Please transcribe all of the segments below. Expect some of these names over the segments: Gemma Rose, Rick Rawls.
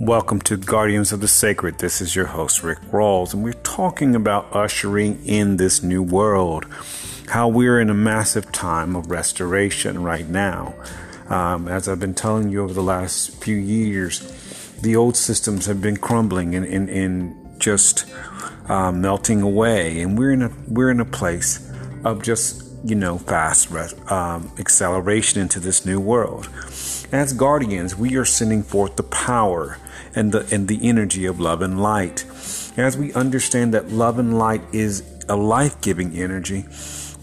Welcome to Guardians of the Sacred. This is your host, Rick Rawls, and we're talking about ushering in this new world, how we're in a massive time of restoration right now. As I've been telling you over the last few years, the old systems have been crumbling and just melting away, and we're in a place of just fast acceleration into this new world. As guardians, we are sending forth the power and the energy of love and light. As we understand that love and light is a life-giving energy,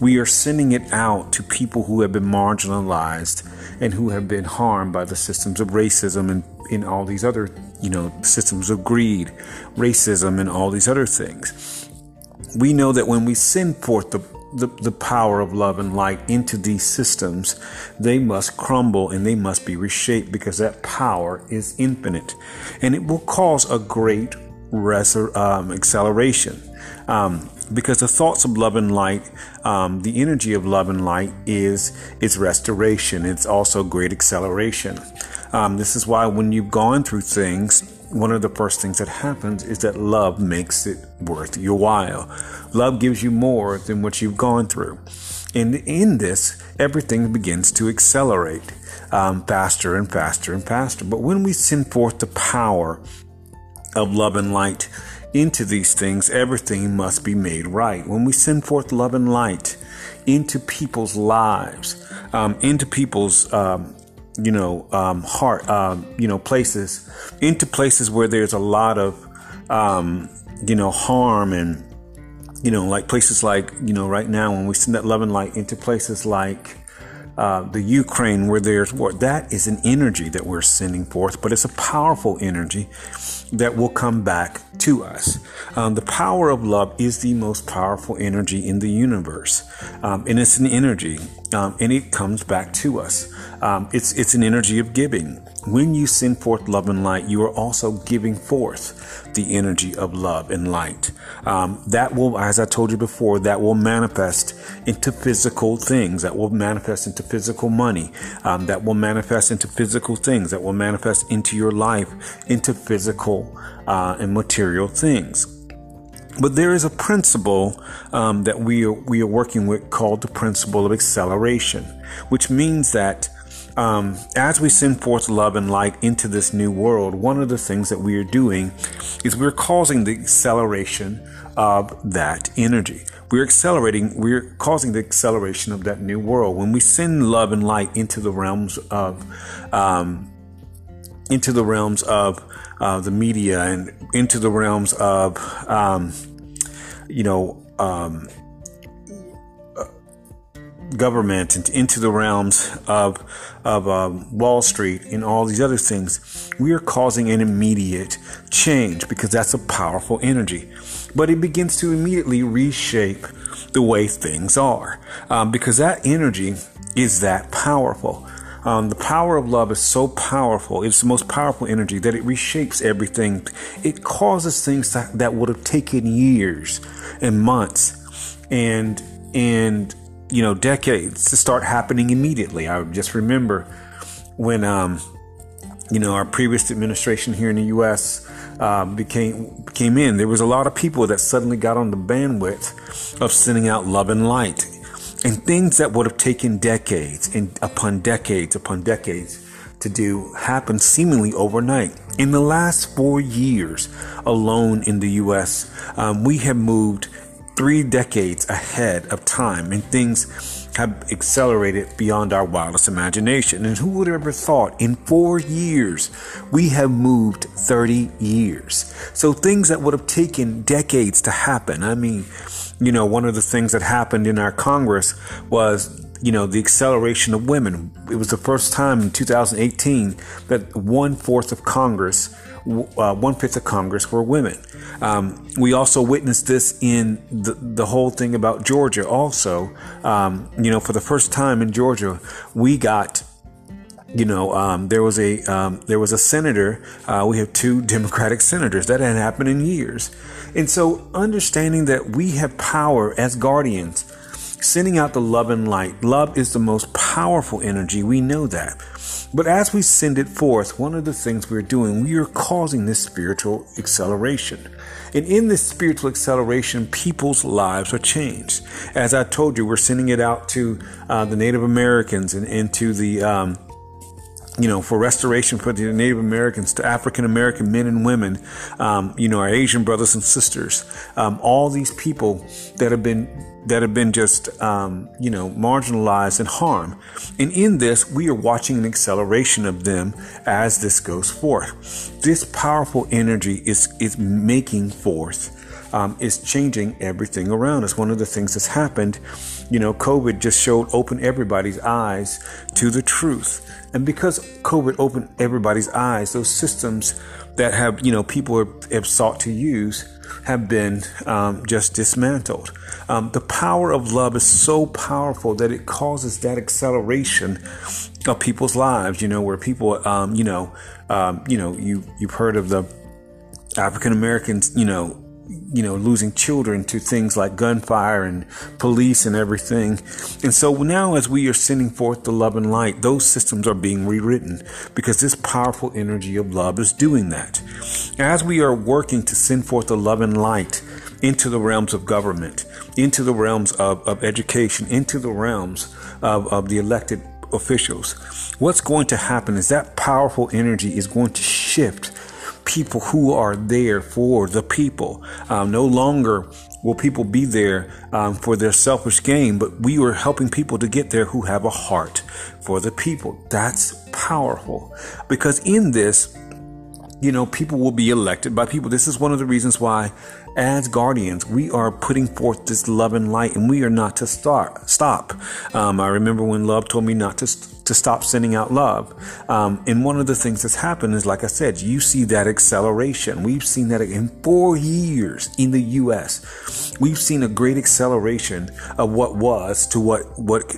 we are sending it out to people who have been marginalized and who have been harmed by the systems of racism and in all these other, systems of greed, racism, and all these other things. We know that when we send forth the power of love and light into these systems, they must crumble and they must be reshaped, because that power is infinite, and it will cause a great acceleration, because the thoughts of love and light, the energy of love and light is its restoration. It's also great acceleration. This is why when you've gone through things, one of the first things that happens is that love makes it worth your while. Love gives you more than what you've gone through. And in this, everything begins to accelerate faster and faster and faster. But when we send forth the power of love and light into these things, everything must be made right. When we send forth love and light into people's lives, into people's heart, places, into places where there's a lot of, harm, and, like places like, right now, when we send that love and light into places like the Ukraine, where there's war, that is an energy that we're sending forth, but it's a powerful energy that will come back to us. The power of love is the most powerful energy in the universe, and it's an energy, and it comes back to us. It's an energy of giving. When you send forth love and light, you are also giving forth the energy of love and light. That will, as I told you before, that will manifest into physical things, that will manifest into physical money, that will manifest into physical things, that will manifest into your life, into physical and material things. But there is a principle that we are working with called the principle of acceleration, which means that as we send forth love and light into this new world, one of the things that we are doing is we're causing the acceleration of that energy. We're causing the acceleration of that new world. When we send love and light into the realms of the media, and into the realms of, government, and into the realms of Wall Street and all these other things, we are causing an immediate change, because that's a powerful energy. But it begins to immediately reshape the way things are, because that energy is that powerful. The power of love is so powerful. It's the most powerful energy that it reshapes everything. It causes things that would have taken years and months and decades to start happening immediately. I just remember when, our previous administration here in the U.S. came in, there was a lot of people that suddenly got on the bandwidth of sending out love and light. And things that would have taken decades and upon decades to do happened seemingly overnight. In the last 4 years alone in the U.S., we have moved 3 decades ahead of time, and things have accelerated beyond our wildest imagination. And who would have ever thought in 4 years, we have moved 30 years. So things that would have taken decades to happen. I mean, one of the things that happened in our Congress was, the acceleration of women. It was the first time in 2018 that 1/5 of Congress were women. We also witnessed this in the whole thing about Georgia. Also, for the first time in Georgia, we got, there was a senator. We have 2 Democratic senators. That hadn't happened in years. And so understanding that we have power as guardians Sending out the love and light. Love is the most powerful energy. We know that. But as we send it forth, one of the things we're doing, we are causing this spiritual acceleration. And in this spiritual acceleration, people's lives are changed. As I told you, we're sending it out to the Native Americans and to the for restoration for the Native Americans, to African American men and women, our Asian brothers and sisters, all these people that have been just, marginalized and harmed. And in this, we are watching an acceleration of them as this goes forth. This powerful energy is making forth, is changing everything around us. One of the things that's happened, COVID just opened everybody's eyes to the truth. And because COVID opened everybody's eyes, those systems that have, people have sought to use have been just dismantled. The power of love is so powerful that it causes that acceleration of people's lives, where people, you've heard of the African Americans, losing children to things like gunfire and police and everything. And so now as we are sending forth the love and light, those systems are being rewritten because this powerful energy of love is doing that. As we are working to send forth the love and light into the realms of government, into the realms of education, into the realms of the elected officials, what's going to happen is that powerful energy is going to shift people who are there for the people. No longer will people be there for their selfish gain, but we are helping people to get there who have a heart for the people. That's powerful, because in this, people will be elected by people. This is one of the reasons why, as guardians, we are putting forth this love and light, and we are not to stop. I remember when love told me not to stop sending out love. And one of the things that's happened is, like I said, you see that acceleration. We've seen that in 4 years in the U.S. We've seen a great acceleration of what was to what would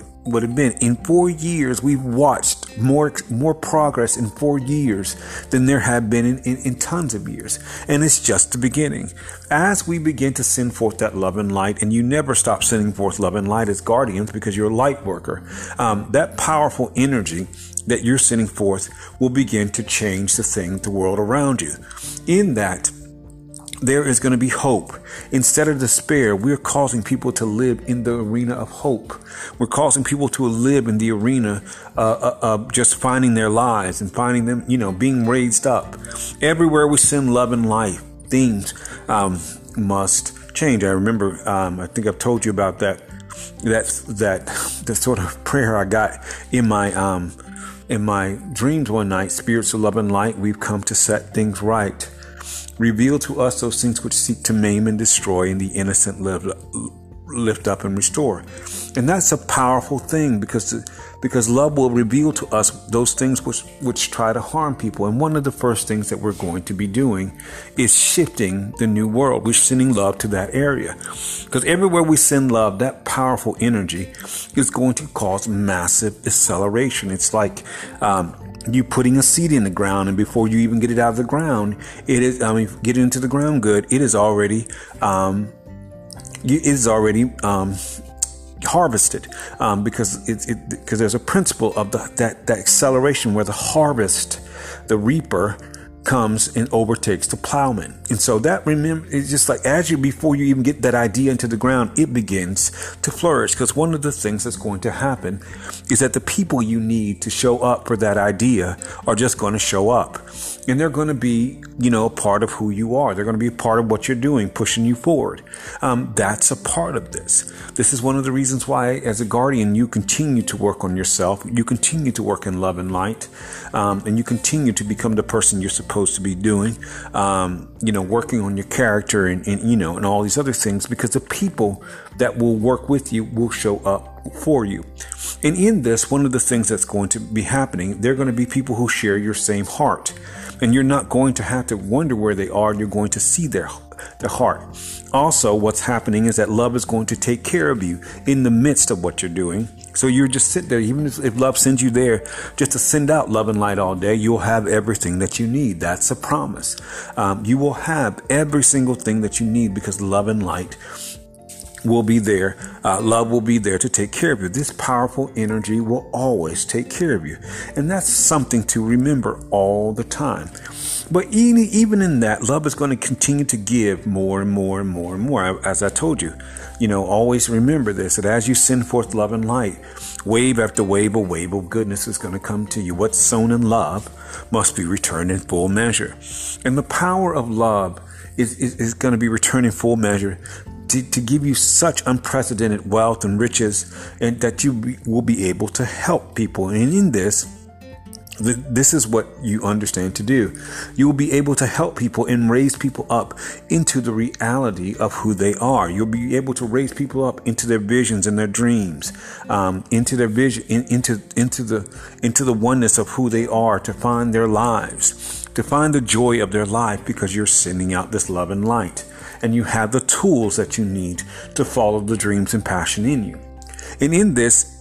have been. In 4 years, we've watched more progress in 4 years than there have been in tons of years. And it's just the beginning. As we begin to send forth that love and light, and you never stop sending forth love and light as guardians, because you're a light worker, that powerful energy that you're sending forth will begin to change the world around you. In that, there is going to be hope. Instead of despair, we're causing people to live in the arena of hope. We're causing people to live in the arena of just finding their lives and finding them, being raised up. Everywhere we send love and light, things must change. I remember, I think I've told you about that sort of prayer I got in my dreams one night. Spirits of love and light, we've come to set things right. Reveal to us those things which seek to maim and destroy, and the innocent lift up and restore. And that's a powerful thing, because love will reveal to us those things which try to harm people. And one of the first things that we're going to be doing is shifting the new world. We're sending love to that area, because everywhere we send love, that powerful energy is going to cause massive acceleration. It's like you putting a seed in the ground, and before you even get it out of the ground, get it into the ground good, it is already harvested, because because there's a principle of that acceleration where the harvest, the reaper, comes and overtakes the plowman. And so that, remember, it's just like before you even get that idea into the ground, it begins to flourish. Because one of the things that's going to happen is that the people you need to show up for that idea are just going to show up, and they're going to be, a part of who you are. They're going to be a part of what you're doing, pushing you forward. That's a part of this. This is one of the reasons why, as a guardian, you continue to work on yourself. You continue to work in love and light, and you continue to become the person you're supposed to be doing, working on your character and all these other things, because the people that will work with you will show up for you. And in this, one of the things that's going to be happening, they're going to be people who share your same heart, and you're not going to have to wonder where they are. You're going to see their heart. Also, what's happening is that love is going to take care of you in the midst of what you're doing. So you're just sitting there, even if love sends you there just to send out love and light all day, you'll have everything that you need. That's a promise. You will have every single thing that you need, because love and light will be there. Love will be there to take care of you. This powerful energy will always take care of you. And that's something to remember all the time. But even in that, love is going to continue to give more and more and more and more. As I told you, always remember this, that as you send forth love and light, wave after wave, a wave of goodness is going to come to you. What's sown in love must be returned in full measure. And the power of love is going to be returned in full measure to give you such unprecedented wealth and riches, and that you will be able to help people. And in this is what you understand to do. You will be able to help people and raise people up into the reality of who they are. You'll be able to raise people up into their visions and their dreams, into their vision, into the oneness of who they are, to find their lives, to find the joy of their life, because you're sending out this love and light, and you have the tools that you need to follow the dreams and passion in you. And in this,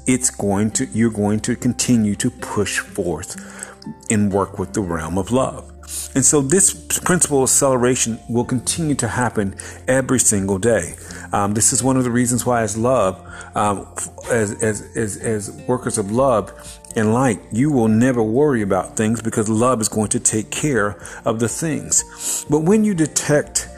you're going to continue to push forth and work with the realm of love. And so this principle of acceleration will continue to happen every single day. This is one of the reasons why, as love, as workers of love and light, you will never worry about things, because love is going to take care of the things. But when you detect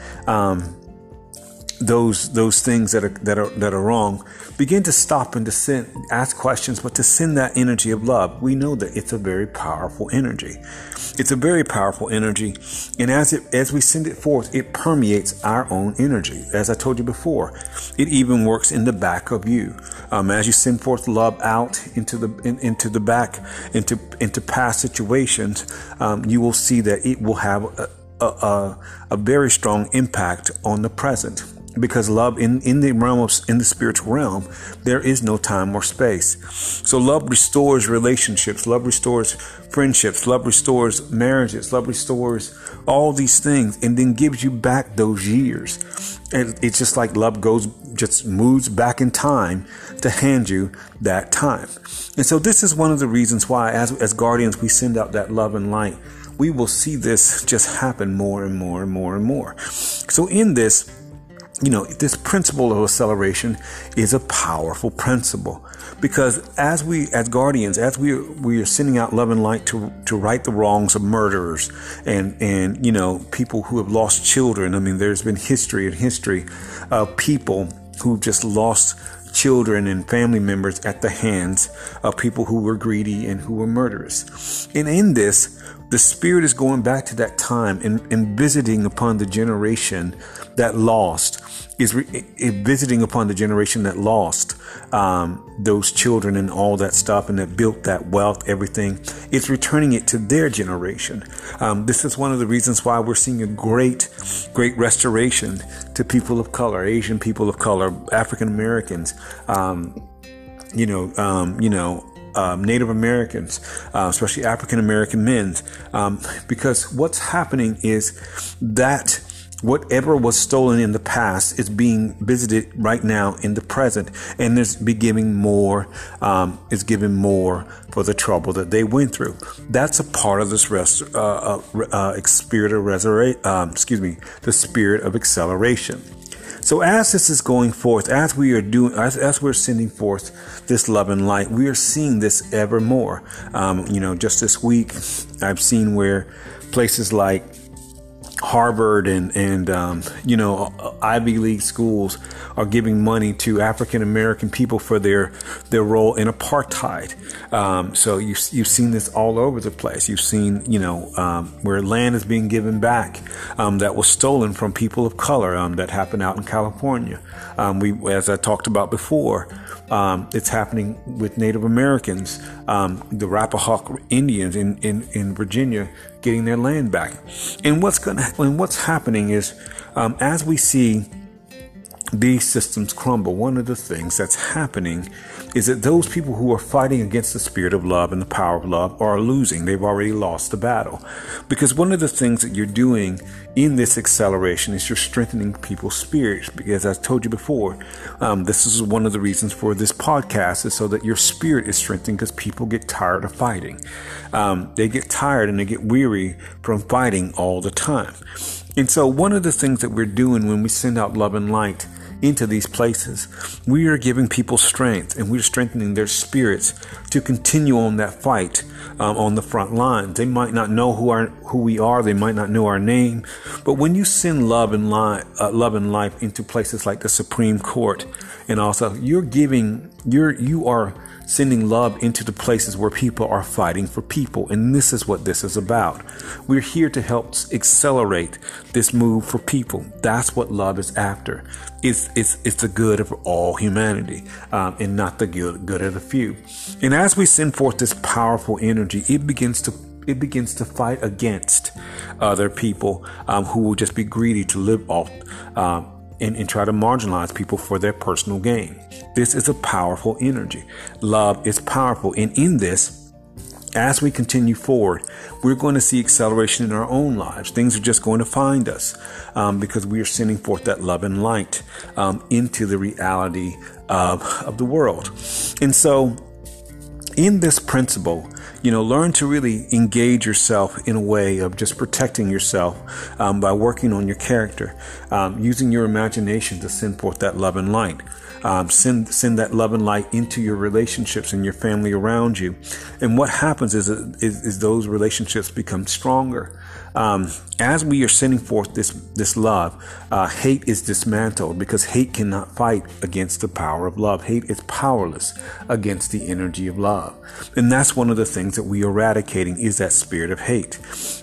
those things that are wrong, begin to stop and to ask questions, but to send that energy of love. We know that it's a very powerful energy. It's a very powerful energy. And as we send it forth, it permeates our own energy. As I told you before, it even works in the back of you. As you send forth love out into the back, into past situations, you will see that it will have a very strong impact on the present. Because love in the realm of, in the spiritual realm, there is no time or space. So love restores relationships. Love restores friendships. Love restores marriages. Love restores all these things, and then gives you back those years. And it's just like love moves back in time to hand you that time. And so this is one of the reasons why, as guardians, we send out that love and light. We will see this just happen more and more and more and more. So in this, this principle of acceleration is a powerful principle, because as guardians, we are sending out love and light to right the wrongs of murderers and people who have lost children. I mean, there's been history of people who just lost children and family members at the hands of people who were greedy and who were murderous. And in this, the spirit is going back to that time and visiting upon the generation that lost, those children and all that stuff, and that built that wealth, everything. It's returning it to their generation. This is one of the reasons why we're seeing a great, great restoration to people of color, Asian people of color, African Americans, Native Americans, especially African American men, because what's happening is that whatever was stolen in the past is being visited right now in the present, and is giving more for the trouble that they went through. That's a part of this the spirit of acceleration. So as this is going forth, as we're sending forth this love and light, we are seeing this ever more. Just this week, I've seen where places like Harvard and Ivy League schools are giving money to African American people for their role in apartheid. So you've seen this all over the place. You've seen where land is being given back that was stolen from people of color. That happened out in California. As I talked about before, it's happening with Native Americans, the Arapahoe Indians in Virginia, getting their land back. And what's happening is, as we see these systems crumble, one of the things that's happening is that those people who are fighting against the spirit of love and the power of love are losing. They've already lost the battle. Because one of the things that you're doing in this acceleration is you're strengthening people's spirits. Because as I told you before, this is one of the reasons for this podcast, is so that your spirit is strengthened, because people get tired of fighting. They get tired and they get weary from fighting all the time. And so one of the things that we're doing when we send out love and light into these places. We are giving people strength, and we're strengthening their spirits to continue on that fight on the front lines. They might not know who we are. They might not know our name. But when you send love and life into places like the Supreme Court, and also you are sending love into the places where people are fighting for people. And this is what this is about. We're here to help accelerate this move for people. That's what love is after. It's the good of all humanity, and not the good of the few. And as we send forth this powerful energy, it begins to fight against other people who will just be greedy to live off and try to marginalize people for their personal gain. This is a powerful energy. Love is powerful. And in this, as we continue forward, we're going to see acceleration in our own lives. Things are just going to find us because we are sending forth that love and light into the reality of the world. And so in this principle, learn to really engage yourself in a way of just protecting yourself by working on your character, using your imagination to send forth that love and light. Send that love and light into your relationships and your family around you. And what happens is those relationships become stronger. As we are sending forth this love, hate is dismantled, because hate cannot fight against the power of love. Hate is powerless against the energy of love. And that's one of the things that we are eradicating, is that spirit of hate.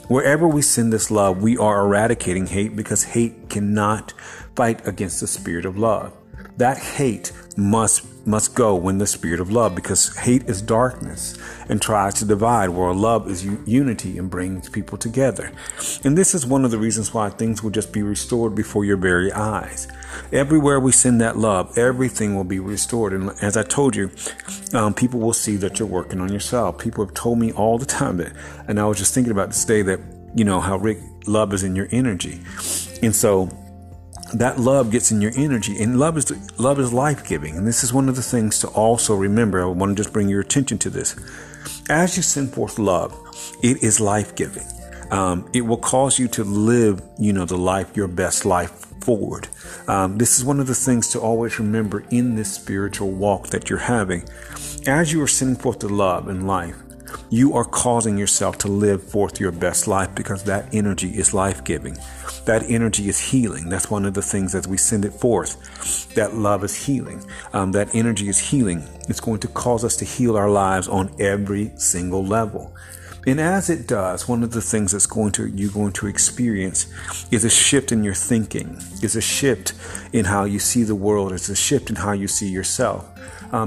Wherever we send this love, we are eradicating hate, because hate cannot fight against the spirit of love. That hate must go when the spirit of love, because hate is darkness and tries to divide, where love is unity and brings people together. And this is one of the reasons why things will just be restored before your very eyes. Everywhere we send that love, everything will be restored. And as I told you, people will see that you're working on yourself. People have told me all the time that, and I was just thinking about this day, that, how Rick, love is in your energy. And so that love gets in your energy, and love is life-giving. And this is one of the things to also remember. I want to just bring your attention to this. As you send forth love, it is life-giving. It will cause you to live, your best life forward. This is one of the things to always remember in this spiritual walk that you're having. As you are sending forth the love and life, you are causing yourself to live forth your best life, because that energy is life-giving. That energy is healing. That's one of the things, as we send it forth, that love is healing. That energy is healing. It's going to cause us to heal our lives on every single level. And as it does, one of the things that's you're going to experience is a shift in your thinking, is a shift in how you see the world, is a shift in how you see yourself.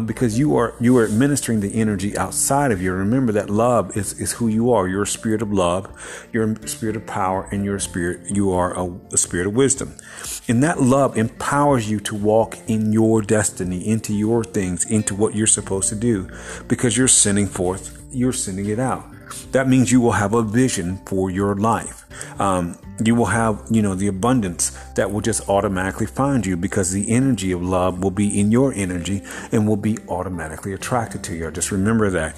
Because you are administering the energy outside of you. Remember that love is who you are. You're a spirit of love, you're a spirit of power, and you are a spirit of wisdom. And that love empowers you to walk in your destiny, into your things, into what you're supposed to do, because you're sending it out. That means you will have a vision for your life. You will have, the abundance that will just automatically find you, because the energy of love will be in your energy and will be automatically attracted to you. Just remember that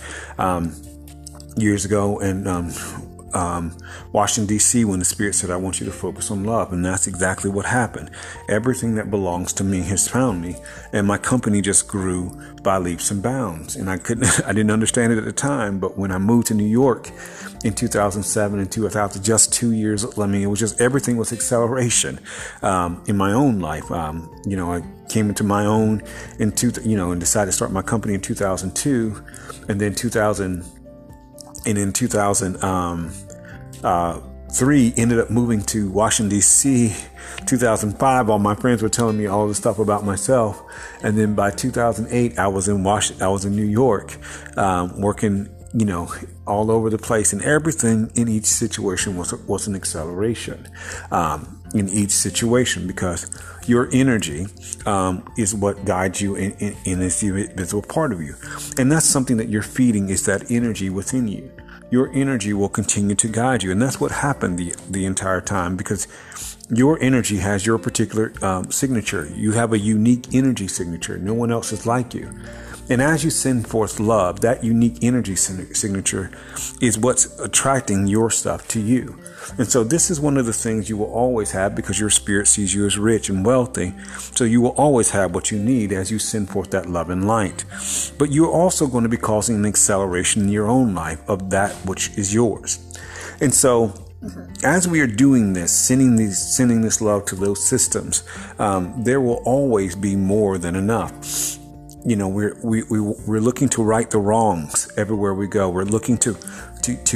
years ago in Washington, D.C., when the Spirit said, I want you to focus on love. And that's exactly what happened. Everything that belongs to me has found me, and my company just grew by leaps and bounds. And I didn't understand it at the time. But when I moved to New York in 2007 and 2000, just 2 years, it was just, everything was acceleration in my own life. I came into my own and decided to start my company in 2002, and then 2000. And in 2003, ended up moving to Washington, D.C. 2005, all my friends were telling me all this stuff about myself. And then by 2008, I was in New York, working, all over the place, and everything in each situation was an acceleration, in each situation, because your energy is what guides you in this invisible part of you. And that's something that you're feeding, is that energy within you. Your energy will continue to guide you. And that's what happened the entire time, because your energy has your particular signature. You have a unique energy signature. No one else is like you. And as you send forth love, that unique energy signature is what's attracting your stuff to you. And so this is one of the things you will always have, because your spirit sees you as rich and wealthy. So you will always have what you need as you send forth that love and light. But you're also going to be causing an acceleration in your own life of that which is yours. And so as we are doing this, sending this love to those systems, there will always be more than enough. You know, we're looking to right the wrongs everywhere we go. We're looking to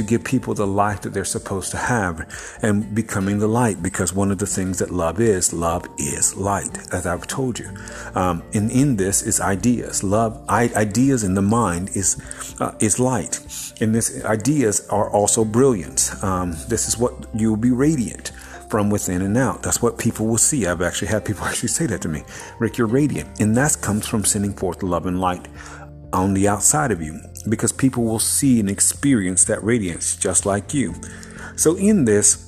give people the life that they're supposed to have, and becoming the light, because one of the things that love is light, as I've told you. And in this is ideas. Ideas in the mind is light. And this ideas are also brilliance. This is what you'll be radiant from within and out. That's what people will see. I've actually had people actually say that to me. Rick, you're radiant. And that comes from sending forth love and light on the outside of you, because people will see and experience that radiance just like you. So in this,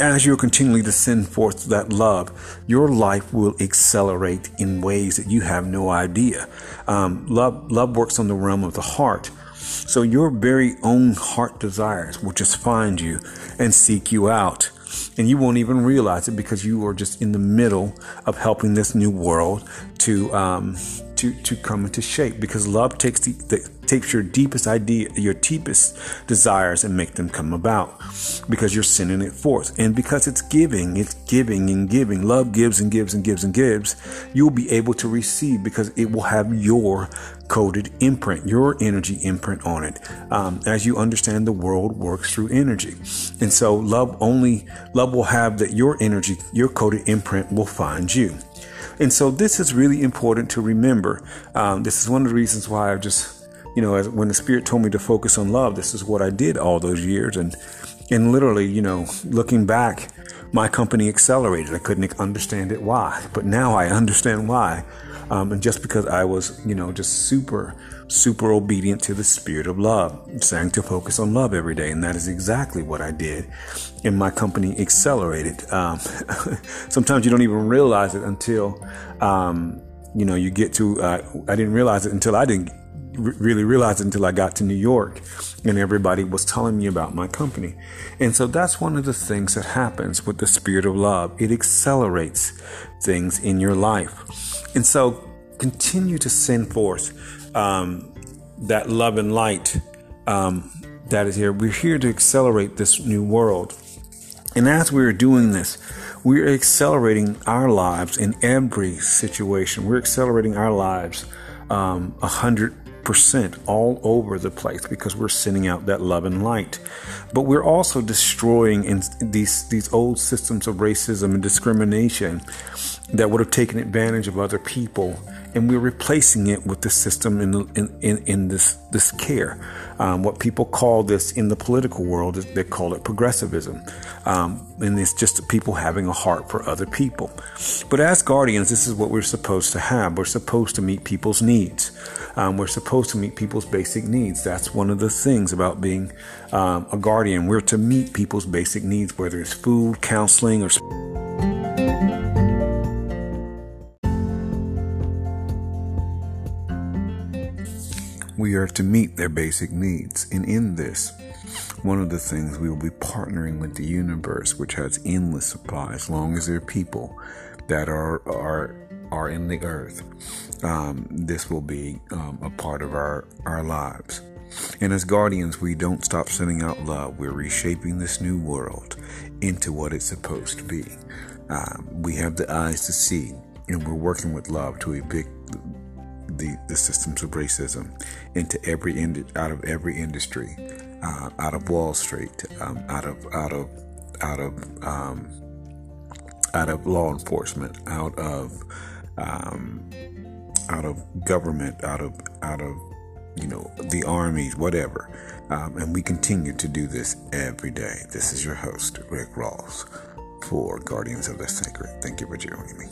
as you're continually to send forth that love, your life will accelerate in ways that you have no idea. Love works on the realm of the heart. So your very own heart desires will just find you and seek you out. And you won't even realize it, because you are just in the middle of helping this new world to come into shape. Because love takes your deepest idea, your deepest desires, and make them come about, because you're sending it forth. And because it's giving and giving. Love gives and gives and gives and gives. You'll be able to receive, because it will have your coded imprint, your energy imprint on it. As you understand, the world works through energy. And so love will have that your energy, your coded imprint will find you. And so this is really important to remember. This is one of the reasons why I've just, when the Spirit told me to focus on love, this is what I did all those years. And literally, looking back, my company accelerated. I couldn't understand it why, but now I understand why. And just because I was, just super, super obedient to the spirit of love, saying to focus on love every day. And that is exactly what I did. And my company accelerated. Sometimes you don't even realize it until, you get to, I didn't realize it until I didn't really realize it until I got to New York, and everybody was telling me about my company. And so that's one of the things that happens with the spirit of love. It accelerates things in your life. And so continue to send forth that love and light that is here. We're here to accelerate this new world. And as we're doing this, we're accelerating our lives in every situation. We're accelerating our lives 100% all over the place, because we're sending out that love and light. But we're also destroying these old systems of racism and discrimination that would have taken advantage of other people, and we're replacing it with the system in this care. What people call this in the political world, they call it progressivism, and it's just people having a heart for other people. But as guardians, this is what we're supposed to have. We're supposed to meet people's needs. We're supposed to meet people's basic needs. That's one of the things about being a guardian. We're to meet people's basic needs, whether it's food, counseling, or we are to meet their basic needs. And in this, one of the things, we will be partnering with the universe, which has endless supply, as long as there are people that are in the earth. This will be a part of our lives. And as guardians, we don't stop sending out love. We're reshaping this new world into what it's supposed to be. We have the eyes to see, and we're working with love to evict the systems of racism into out of every industry, out of Wall Street, out of law enforcement, out of government, out of the armies, whatever. And we continue to do this every day. This is your host, Rick Rawls, for Guardians of the Sacred. Thank you for joining me.